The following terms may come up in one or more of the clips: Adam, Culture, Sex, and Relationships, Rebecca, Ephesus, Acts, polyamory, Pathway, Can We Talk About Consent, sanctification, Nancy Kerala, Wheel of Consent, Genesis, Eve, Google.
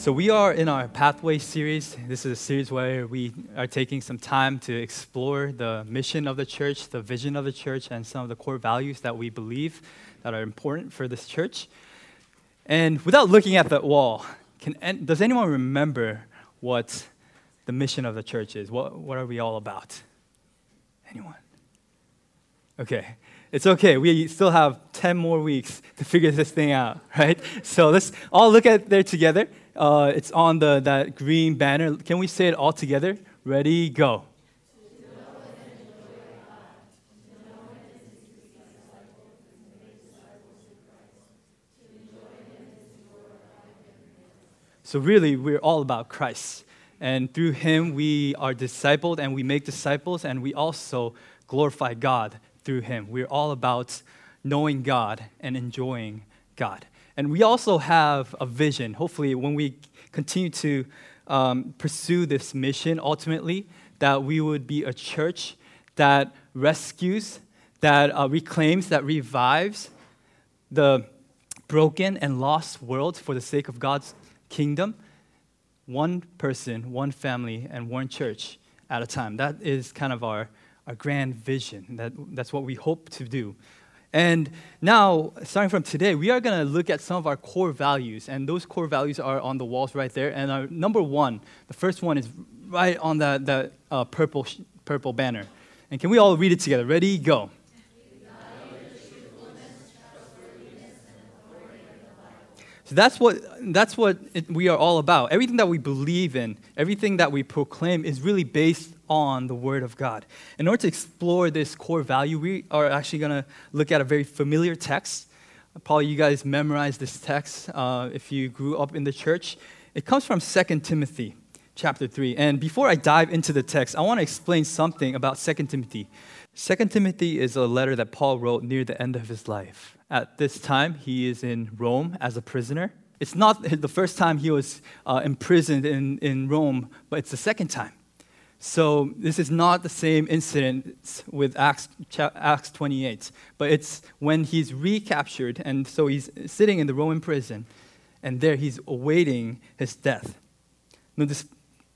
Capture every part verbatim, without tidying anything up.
So we are in our Pathway series. This is a series where we are taking some time to explore the mission of the church, the vision of the church, and some of the core values that we believe that are important for this church. And without looking at that wall, can, does anyone remember what the mission of the church is? What, what are we all about? Anyone? Okay. It's okay. We still have ten more weeks to figure this thing out, right? So let's all look at there together. Uh, it's on the that green banner. Can we say it all together? Ready, go. So really, we're all about Christ. And through him, we are discipled and we make disciples, and we also glorify God through him. We're all about knowing God and enjoying God. And we also have a vision. Hopefully, when we continue to um, pursue this mission, ultimately, that we would be a church that rescues, that uh, reclaims, that revives the broken and lost world for the sake of God's kingdom. One person, one family, and one church at a time. That is kind of our, our grand vision. That, that's what we hope to do. And now, starting from today, we are going to look at some of our core values. And those core values are on the walls right there. And our number one, the first one is right on that, that uh, purple purple banner. And can we all read it together? Ready, go. So that's what that's what it, we are all about. Everything that we believe in, everything that we proclaim is really based on the Word of God. In order to explore this core value, we are actually going to look at a very familiar text. Probably you guys memorized this text uh, if you grew up in the church. It comes from Second Timothy chapter three. And before I dive into the text, I want to explain something about Second Timothy. Second Timothy is a letter that Paul wrote near the end of his life. At this time, he is in Rome as a prisoner. It's not the first time he was uh, imprisoned in, in Rome, but it's the second time. So this is not the same incident with Acts Acts twenty-eight, but it's when he's recaptured, and so he's sitting in the Roman prison, and there he's awaiting his death. Now, this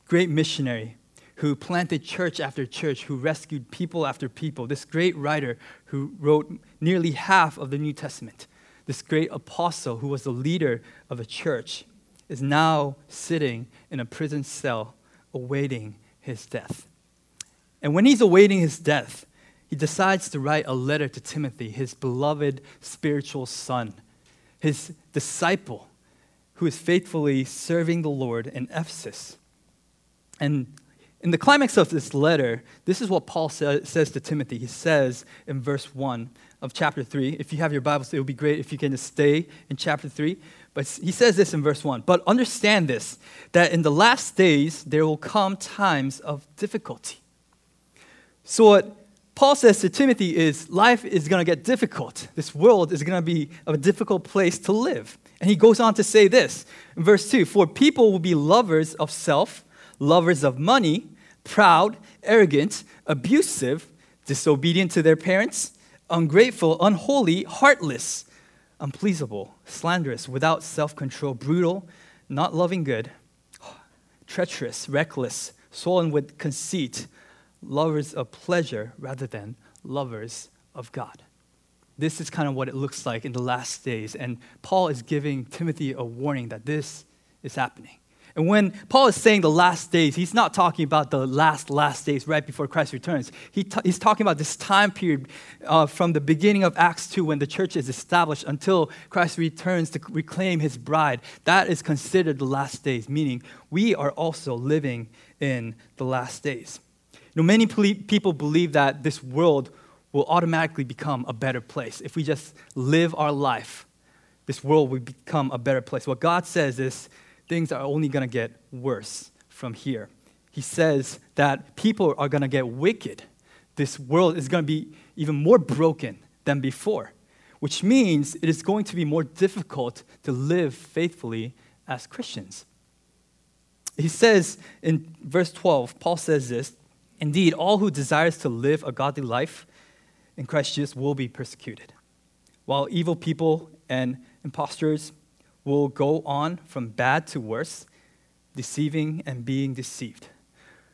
great missionary who planted church after church, who rescued people after people, this great writer who wrote nearly half of the New Testament, this great apostle who was the leader of a church, is now sitting in a prison cell awaiting his death. And when he's awaiting his death, he decides to write a letter to Timothy, his beloved spiritual son, his disciple, who is faithfully serving the Lord in Ephesus. And in the climax of this letter, this is what Paul sa- says to Timothy. He says in verse one of chapter three, if you have your Bibles, it would be great if you can just stay in chapter three. But he says this in verse one, but understand this, that in the last days there will come times of difficulty. So what Paul says to Timothy is life is going to get difficult. This world is going to be a difficult place to live. And he goes on to say this in verse two, for people will be lovers of self, lovers of money, proud, arrogant, abusive, disobedient to their parents, ungrateful, unholy, heartless, unpleasable, slanderous, without self-control, brutal, not loving good, treacherous, reckless, swollen with conceit, lovers of pleasure rather than lovers of God. This is kind of what it looks like in the last days. And Paul is giving Timothy a warning that this is happening. And when Paul is saying the last days, he's not talking about the last, last days right before Christ returns. He t- he's talking about this time period uh, from the beginning of Acts two when the church is established until Christ returns to reclaim his bride. That is considered the last days, meaning we are also living in the last days. You know, many ple- people believe that this world will automatically become a better place. If we just live our life, this world will become a better place. What God says is, things are only going to get worse from here. He says that people are going to get wicked. This world is going to be even more broken than before, which means it is going to be more difficult to live faithfully as Christians. He says in verse twelve, Paul says this, "Indeed, all who desires to live a godly life in Christ Jesus will be persecuted, while evil people and impostors will go on from bad to worse, deceiving and being deceived."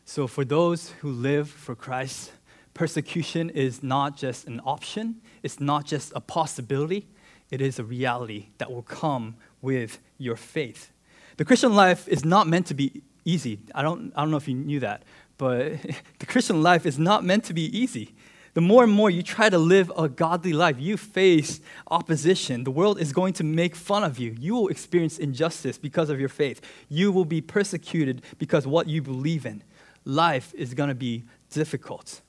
So for those who live for Christ, persecution is not just an option, it's not just a possibility, it is a reality that will come with your faith. The Christian life is not meant to be easy. I don't, I don't know if you knew that, but the Christian life is not meant to be easy. The more and more you try to live a godly life, you face opposition. The world is going to make fun of you. You will experience injustice because of your faith. You will be persecuted because of what you believe in. Life is going to be difficult.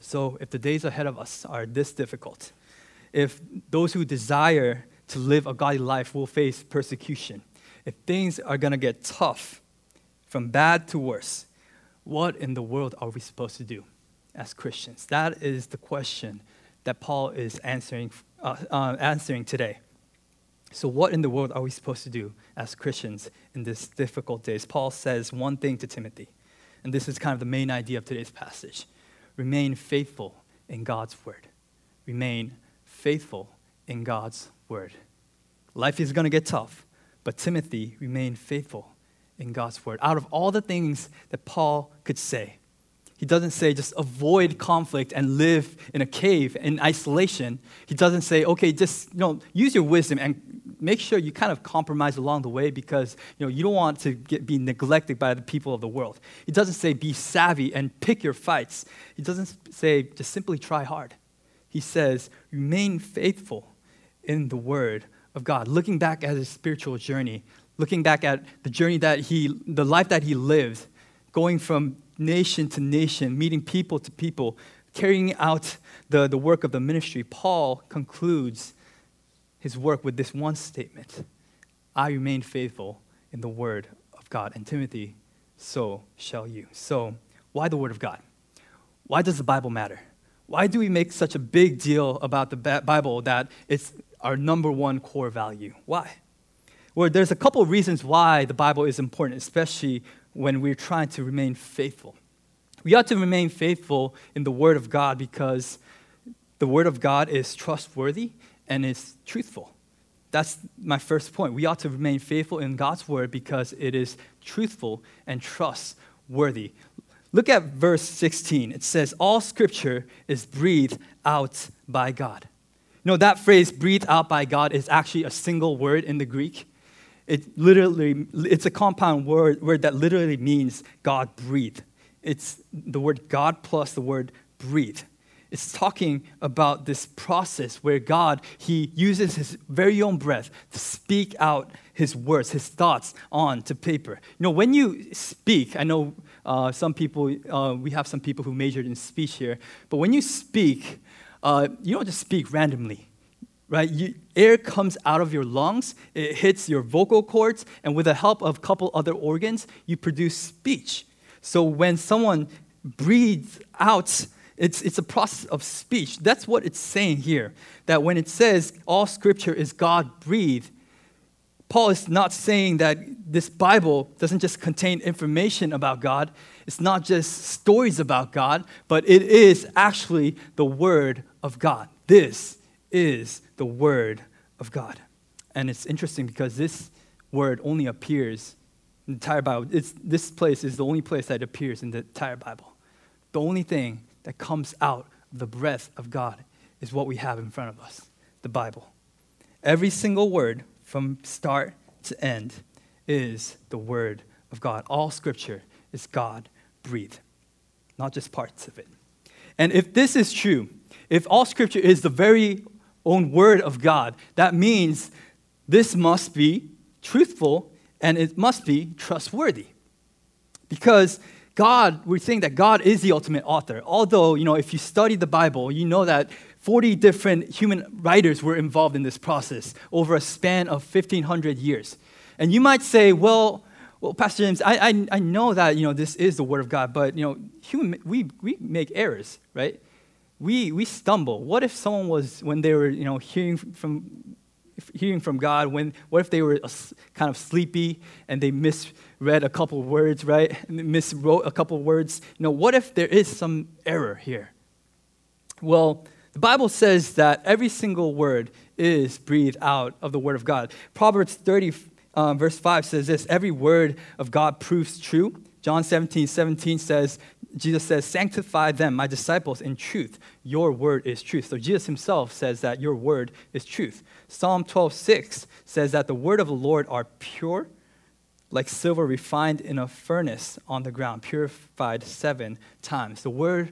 So if the days ahead of us are this difficult, if those who desire to live a godly life will face persecution, if things are going to get tough from bad to worse, what in the world are we supposed to do as Christians? That is the question that Paul is answering uh, uh, answering today. So what in the world are we supposed to do as Christians in these difficult days? Paul says one thing to Timothy, and this is kind of the main idea of today's passage. Remain faithful in God's word. Remain faithful in God's word. Life is going to get tough, but Timothy remained faithful in God's word. Out of all the things that Paul could say, he doesn't say just avoid conflict and live in a cave in isolation. He doesn't say, okay, just you know, use your wisdom and make sure you kind of compromise along the way because you know you don't want to get, be neglected by the people of the world. He doesn't say be savvy and pick your fights. He doesn't say just simply try hard. He says remain faithful in the word of God. Looking back at his spiritual journey, looking back at the journey that he, the life that he lived, going from nation to nation, meeting people to people, carrying out the, the work of the ministry, Paul concludes his work with this one statement: I remain faithful in the word of God, and Timothy, so shall you. So why the word of God? Why does the Bible matter? Why do we make such a big deal about the Bible that it's our number one core value? Why? Well, there's a couple of reasons why the Bible is important, especially when we're trying to remain faithful. We ought to remain faithful in the Word of God because the Word of God is trustworthy and is truthful. That's my first point. We ought to remain faithful in God's Word because it is truthful and trustworthy. Look at verse sixteen. It says, "All Scripture is breathed out by God." You know, that phrase, "breathed out by God," is actually a single word in the Greek. It literally, it's a compound word, word that literally means God breathed. It's the word God plus the word breathe. It's talking about this process where God, he uses his very own breath to speak out his words, his thoughts onto paper. You know, when you speak, I know uh, some people, uh, we have some people who majored in speech here, but when you speak, uh, you don't just speak randomly. Right, you, air comes out of your lungs, it hits your vocal cords, and with the help of a couple other organs, you produce speech. So when someone breathes out, it's it's a process of speech. That's what it's saying here, that when it says all Scripture is God-breathed, Paul is not saying that this Bible doesn't just contain information about God, it's not just stories about God, but it is actually the Word of God. This is the Word of God. And it's interesting because this word only appears in the entire Bible. It's, this place is the only place that appears in the entire Bible. The only thing that comes out of the breath of God is what we have in front of us, the Bible. Every single word from start to end is the Word of God. All Scripture is God-breathed, not just parts of it. And if this is true, if all Scripture is the very own Word of God, that means this must be truthful and it must be trustworthy. Because God, we're saying that God is the ultimate author. Although, you know, if you study the Bible, you know that forty different human writers were involved in this process over a span of fifteen hundred years. And you might say, well, well, Pastor James, I, I I know that, you know, this is the Word of God, but, you know, human we we make errors, right? We we stumble. What if someone was, when they were, you know, hearing from hearing from God, when what if they were kind of sleepy and they misread a couple of words, right? And they miswrote a couple of words. You know, what if there is some error here? Well, the Bible says that every single word is breathed out of the Word of God. Proverbs thirty Um, verse five says this, every word of God proves true. John seventeen seventeen says, Jesus says, sanctify them, my disciples, in truth. Your word is truth. So Jesus himself says that your word is truth. Psalm twelve six says that the word of the Lord are pure, like silver refined in a furnace on the ground, purified seven times. The word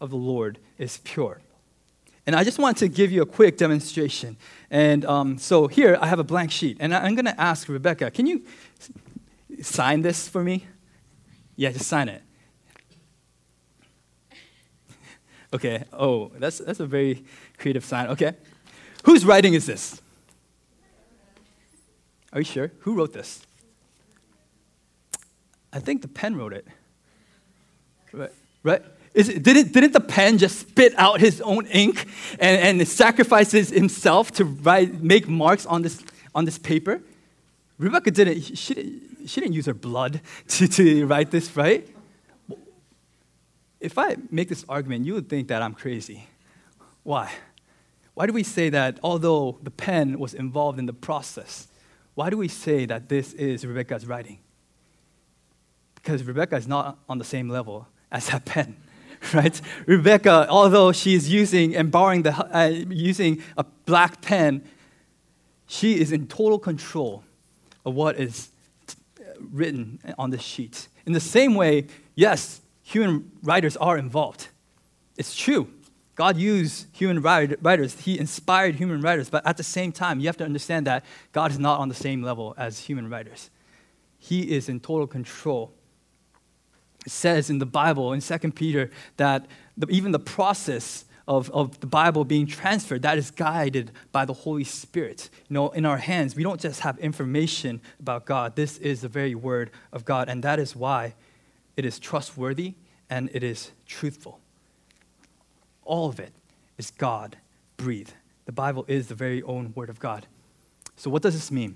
of the Lord is pure. And I just wanted to give you a quick demonstration. And um, so here I have a blank sheet. And I'm going to ask Rebecca, can you sign this for me? Yeah, just sign it. Okay. Oh, that's that's a very creative sign. Okay. Whose writing is this? Are you sure? Who wrote this? I think the pen wrote it. Right? Right? Is it, didn't, didn't the pen just spit out his own ink and, and sacrifices himself to write, make marks on this on this paper? Rebecca didn't. She didn't, she didn't use her blood to, to write this, right? If I make this argument, you would think that I'm crazy. Why? Why do we say that although the pen was involved in the process, why do we say that this is Rebecca's writing? Because Rebecca is not on the same level as that pen. Right, Rebecca, although she is using and borrowing the uh, using a black pen, she is in total control of what is t- written on the sheet. In the same way, yes, human writers are involved. It's true. God used human writers. He inspired human writers. But at the same time, you have to understand that God is not on the same level as human writers. He is in total control. It says in the Bible, in Second Peter, that the, even the process of, of the Bible being transferred, that is guided by the Holy Spirit. You know, in our hands, we don't just have information about God. This is the very word of God, and that is why it is trustworthy and it is truthful. All of it is God-breathed. The Bible is the very own word of God. So what does this mean?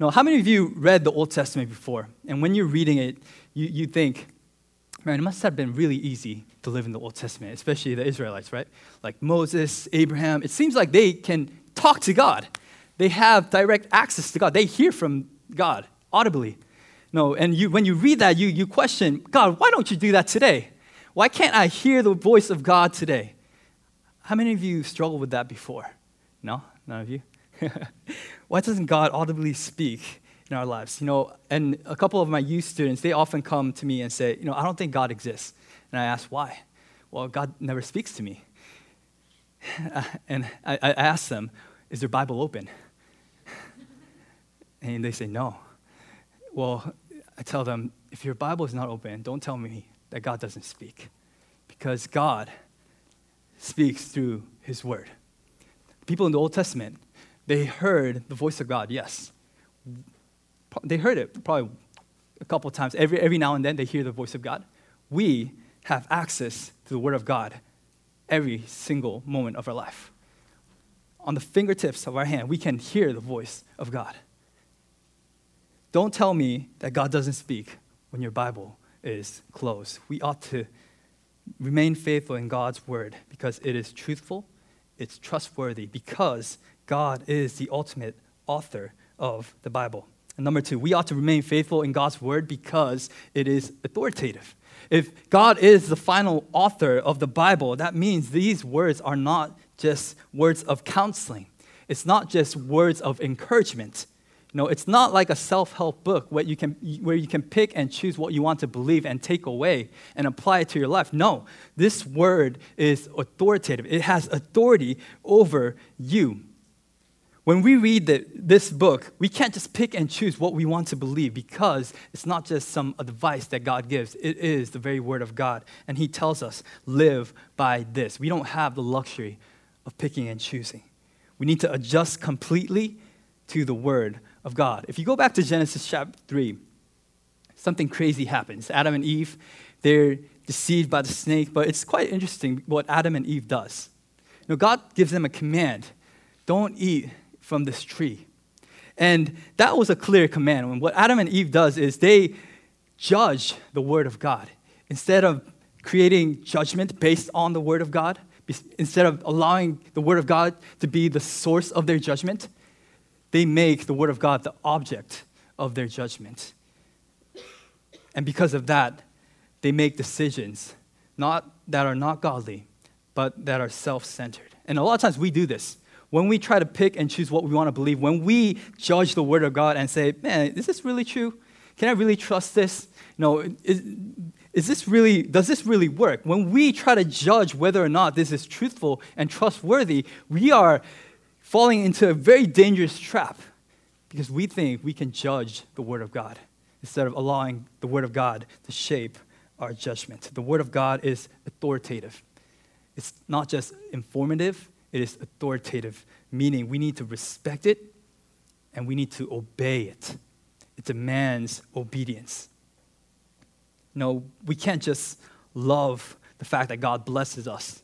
Now, how many of you read the Old Testament before? And when you're reading it, you, you think, man, it must have been really easy to live in the Old Testament, especially the Israelites, right? Like Moses, Abraham, it seems like they can talk to God. They have direct access to God. They hear from God audibly. No, and you, when you read that, you, you question, God, why don't you do that today? Why can't I hear the voice of God today? How many of you struggled with that before? No? None of you? Why doesn't God audibly speak in our lives? You know, and a couple of my youth students, they often come to me and say, you know, I don't think God exists. And I ask, why? Well, God never speaks to me. And I, I ask them, is their Bible open? And they say, no. Well, I tell them, if your Bible is not open, don't tell me that God doesn't speak. Because God speaks through his word. People in the Old Testament, they heard the voice of God, yes. They heard it probably a couple of times. Every, every now and then they hear the voice of God. We have access to the Word of God every single moment of our life. On the fingertips of our hand, we can hear the voice of God. Don't tell me that God doesn't speak when your Bible is closed. We ought to remain faithful in God's Word because it is truthful, it's trustworthy, because God is the ultimate author of the Bible. And number two, we ought to remain faithful in God's word because it is authoritative. If God is the final author of the Bible, that means these words are not just words of counseling. It's not just words of encouragement. You know, it's not like a self-help book where you can where you can pick and choose what you want to believe and take away and apply it to your life. No, this word is authoritative. It has authority over you. When we read the, this book, we can't just pick and choose what we want to believe because it's not just some advice that God gives. It is the very word of God. And he tells us, live by this. We don't have the luxury of picking and choosing. We need to adjust completely to the word of God. If you go back to Genesis chapter three, something crazy happens. Adam and Eve, they're deceived by the snake, but it's quite interesting what Adam and Eve does. You know, God gives them a command, don't eat from this tree. And that was a clear command. And what Adam and Eve does is they judge the word of God. Instead of creating judgment based on the word of God, instead of allowing the word of God to be the source of their judgment, they make the word of God the object of their judgment. And because of that, they make decisions not that are not godly, but that are self-centered. And a lot of times we do this. When we try to pick and choose what we want to believe, when we judge the word of God and say, man, is this really true? Can I really trust this? You know, is, is this really, does this really work? When we try to judge whether or not this is truthful and trustworthy, we are falling into a very dangerous trap because we think we can judge the word of God instead of allowing the word of God to shape our judgment. The word of God is authoritative. It's not just informative. It is authoritative, meaning we need to respect it and we need to obey it. It demands obedience. No, we can't just love the fact that God blesses us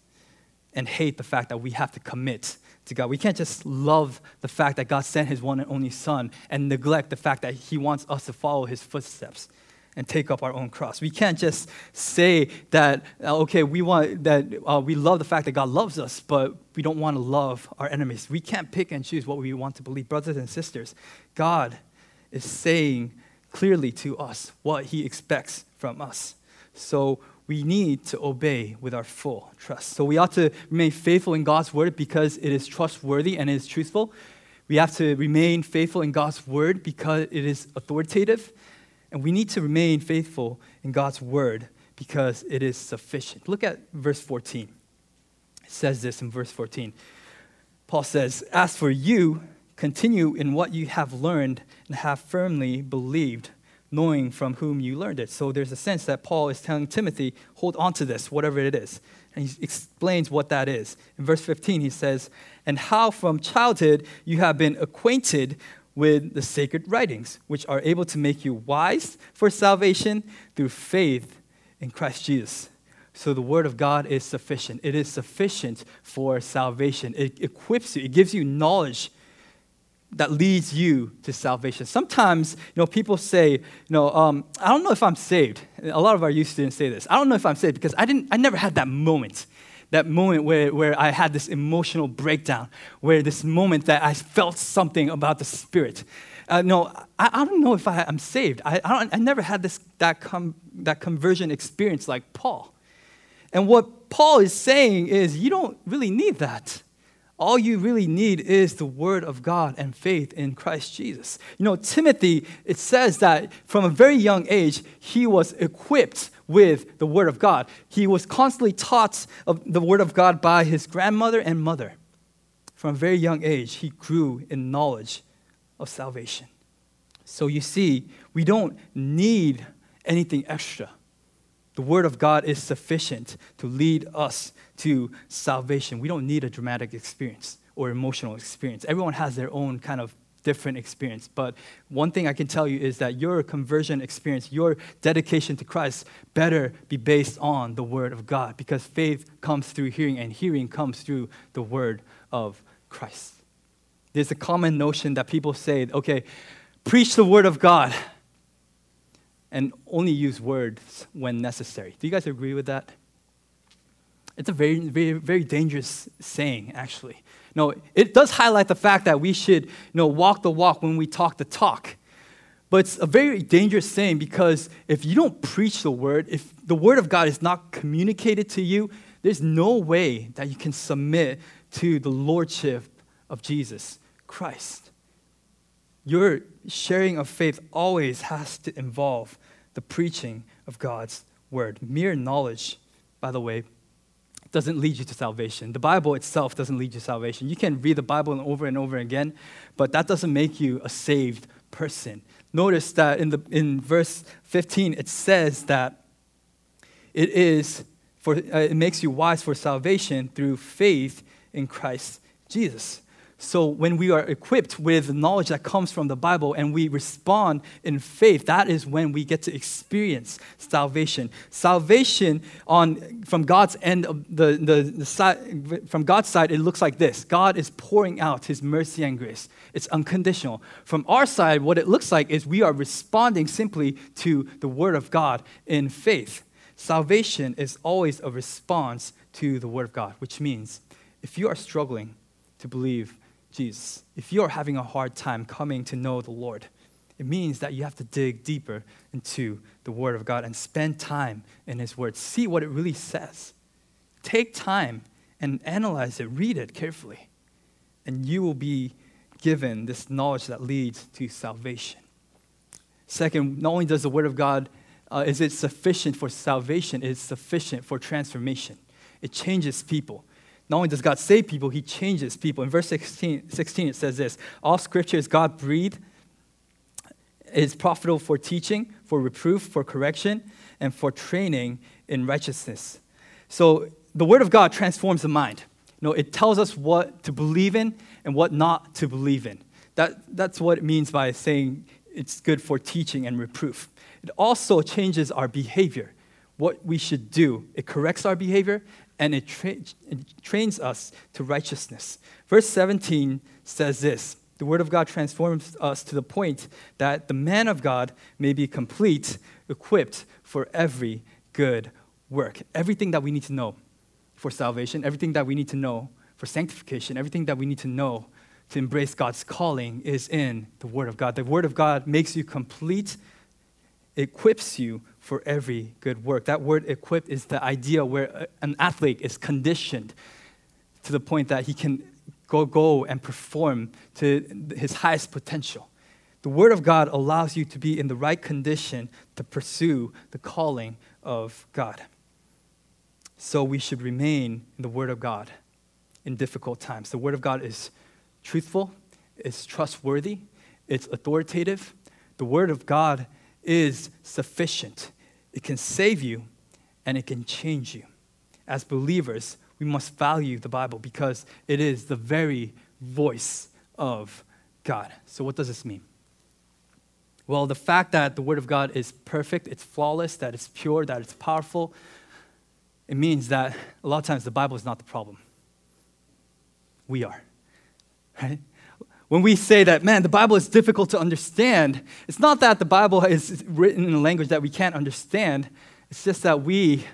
and hate the fact that we have to commit to God. We can't just love the fact that God sent his one and only son and neglect the fact that he wants us to follow his footsteps and take up our own cross. We can't just say that, okay, we want that uh, we love the fact that God loves us, but we don't want to love our enemies. We can't pick and choose what we want to believe. Brothers and sisters, God is saying clearly to us what he expects from us. So we need to obey with our full trust. So we ought to remain faithful in God's word because it is trustworthy and it is truthful. We have to remain faithful in God's word because it is authoritative. And we need to remain faithful in God's word because it is sufficient. Look at verse fourteen. It says this in verse fourteen. Paul says, as for you, continue in what you have learned and have firmly believed, knowing from whom you learned it. So there's a sense that Paul is telling Timothy, hold on to this, whatever it is. And he explains what that is. In verse fifteen, he says, and how from childhood you have been acquainted with the sacred writings, which are able to make you wise for salvation through faith in Christ Jesus. So the word of God is sufficient. It is sufficient for salvation. It equips you. It gives you knowledge that leads you to salvation. Sometimes, you know, people say, you know, um, I don't know if I'm saved. A lot of our youth students say this. I don't know if I'm saved because I didn't. I never had that moment. That moment where, where I had this emotional breakdown, where this moment that I felt something about the Spirit. Uh, no, I, I don't know if I, I'm saved. I I, don't, I never had this that com, that conversion experience like Paul. And what Paul is saying is you don't really need that. All you really need is the word of God and faith in Christ Jesus. You know, Timothy, it says that from a very young age, he was equipped with the word of God. He was constantly taught of the word of God by his grandmother and mother. From a very young age, he grew in knowledge of salvation. So you see, we don't need anything extra. The word of God is sufficient to lead us to salvation. We don't need a dramatic experience or emotional experience. Everyone has their own kind of different experience. But one thing I can tell you is that your conversion experience, your dedication to Christ better be based on the word of God because faith comes through hearing and hearing comes through the word of Christ. There's a common notion that people say, okay, preach the word of God. And only use words when necessary. Do you guys agree with that? It's a very, very, very dangerous saying, actually. No, it does highlight the fact that we should, you know, walk the walk when we talk the talk. But it's a very dangerous saying because if you don't preach the word, if the word of God is not communicated to you, there's no way that you can submit to the lordship of Jesus Christ. Your sharing of faith always has to involve the preaching of God's word. Mere knowledge, by the way, doesn't lead you to salvation. The Bible itself doesn't lead you to salvation. You can read the Bible over and over again, but that doesn't make you a saved person. Notice that in the in verse fifteen, it says that it is for uh, it makes you wise for salvation through faith in Christ Jesus. So when we are equipped with knowledge that comes from the Bible and we respond in faith, that is when we get to experience salvation. Salvation on from God's end of the, the, the side, from God's side, it looks like this. God is pouring out his mercy and grace. It's unconditional. From our side, what it looks like is we are responding simply to the word of God in faith. Salvation is always a response to the word of God, which means if you are struggling to believe Jesus, if you're having a hard time coming to know the Lord, it means that you have to dig deeper into the Word of God and spend time in His Word. See what it really says. Take time and analyze it. Read it carefully. And you will be given this knowledge that leads to salvation. Second, not only does the Word of God, uh, is it sufficient for salvation, it's sufficient for transformation. It changes people. Not only does God save people, He changes people. In verse sixteen, sixteen, it says this, all Scripture is God-breathed, is profitable for teaching, for reproof, for correction, and for training in righteousness. So the Word of God transforms the mind. You know, it tells us what to believe in and what not to believe in. That, that's what it means by saying it's good for teaching and reproof. It also changes our behavior, what we should do. It corrects our behavior, and it, tra- it trains us to righteousness. Verse seventeen says this, the Word of God transforms us to the point that the man of God may be complete, equipped for every good work. Everything that we need to know for salvation, everything that we need to know for sanctification, everything that we need to know to embrace God's calling is in the Word of God. The Word of God makes you complete, equips you for every good work. That word equipped is the idea where an athlete is conditioned to the point that he can go, go and perform to his highest potential. The Word of God allows you to be in the right condition to pursue the calling of God. So we should remain in the Word of God in difficult times. The Word of God is truthful, it's trustworthy, it's authoritative. The Word of God is sufficient. It can save you and it can change you. As believers, we must value the Bible because it is the very voice of God. So what does this mean? Well, the fact that the Word of God is perfect, it's flawless, that it's pure, that it's powerful, it means that a lot of times the Bible is not the problem. We are, right? When we say that, man, the Bible is difficult to understand, it's not that the Bible is written in a language that we can't understand. It's just that we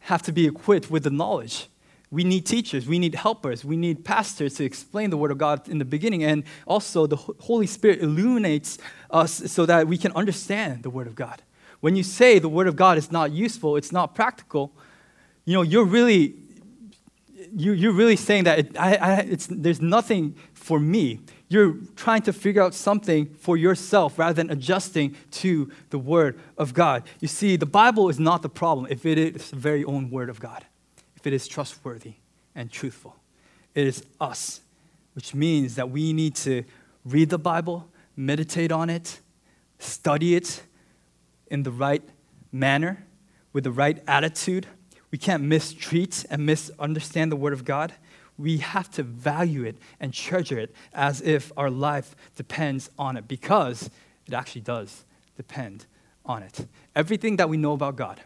have to be equipped with the knowledge. We need teachers. We need helpers. We need pastors to explain the Word of God in the beginning. And also, the Holy Spirit illuminates us so that we can understand the Word of God. When you say the Word of God is not useful, it's not practical, you know, you're really, you, you're really saying that it, I, I, it's, there's nothing for me. You're trying to figure out something for yourself rather than adjusting to the Word of God. You see, the Bible is not the problem if it is the very own Word of God, if it is trustworthy and truthful. It is us, which means that we need to read the Bible, meditate on it, study it in the right manner, with the right attitude. We can't mistreat and misunderstand the Word of God. We have to value it and treasure it as if our life depends on it, because it actually does depend on it. Everything that we know about God,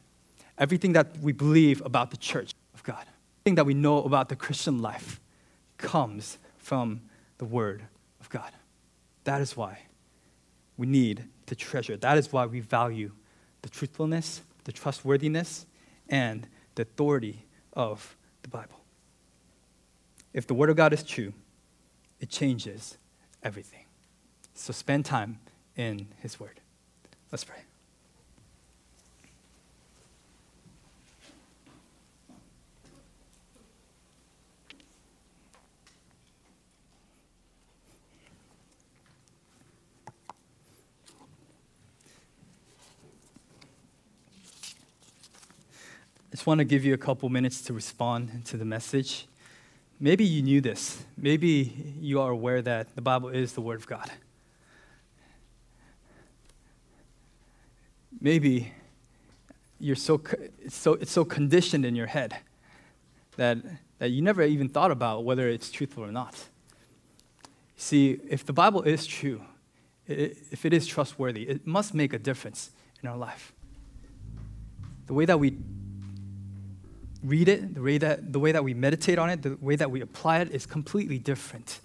everything that we believe about the church of God, everything that we know about the Christian life comes from the Word of God. That is why we need to treasure it. That is why we value the truthfulness, the trustworthiness, and the authority of the Bible. If the Word of God is true, it changes everything. So spend time in His Word. Let's pray. I just want to give you a couple minutes to respond to the message. Maybe you knew this. Maybe you are aware that the Bible is the Word of God. Maybe you're so it's so it's so conditioned in your head that that you never even thought about whether it's truthful or not. See, if the Bible is true, it, if it is trustworthy, it must make a difference in our life. The way that we read it, the way that the way that we meditate on it, the way that we apply it is completely different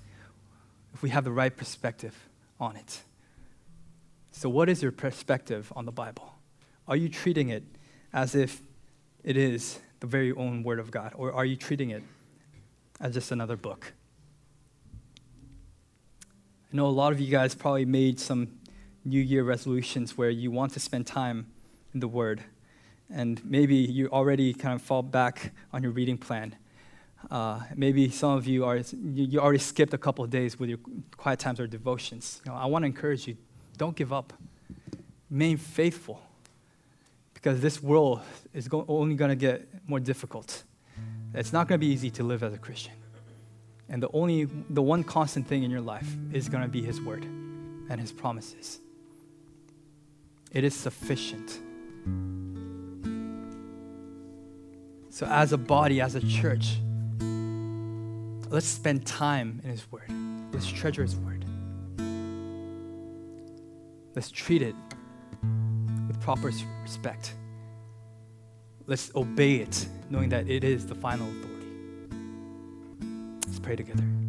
if we have the right perspective on it. So what is your perspective on the Bible? Are you treating it as if it is the very own Word of God, or are you treating it as just another book? I know a lot of you guys probably made some New Year resolutions where you want to spend time in the Word, and maybe you already kind of fall back on your reading plan. Uh, maybe some of you are you already skipped a couple of days with your quiet times or devotions. You know, I want to encourage you, don't give up. Remain faithful, because this world is go- only going to get more difficult. It's not going to be easy to live as a Christian. And the only, the one constant thing in your life is going to be His Word and His promises. It is sufficient. So as a body, as a church, let's spend time in His Word. Let's treasure His Word. Let's treat it with proper respect. Let's obey it, knowing that it is the final authority. Let's pray together.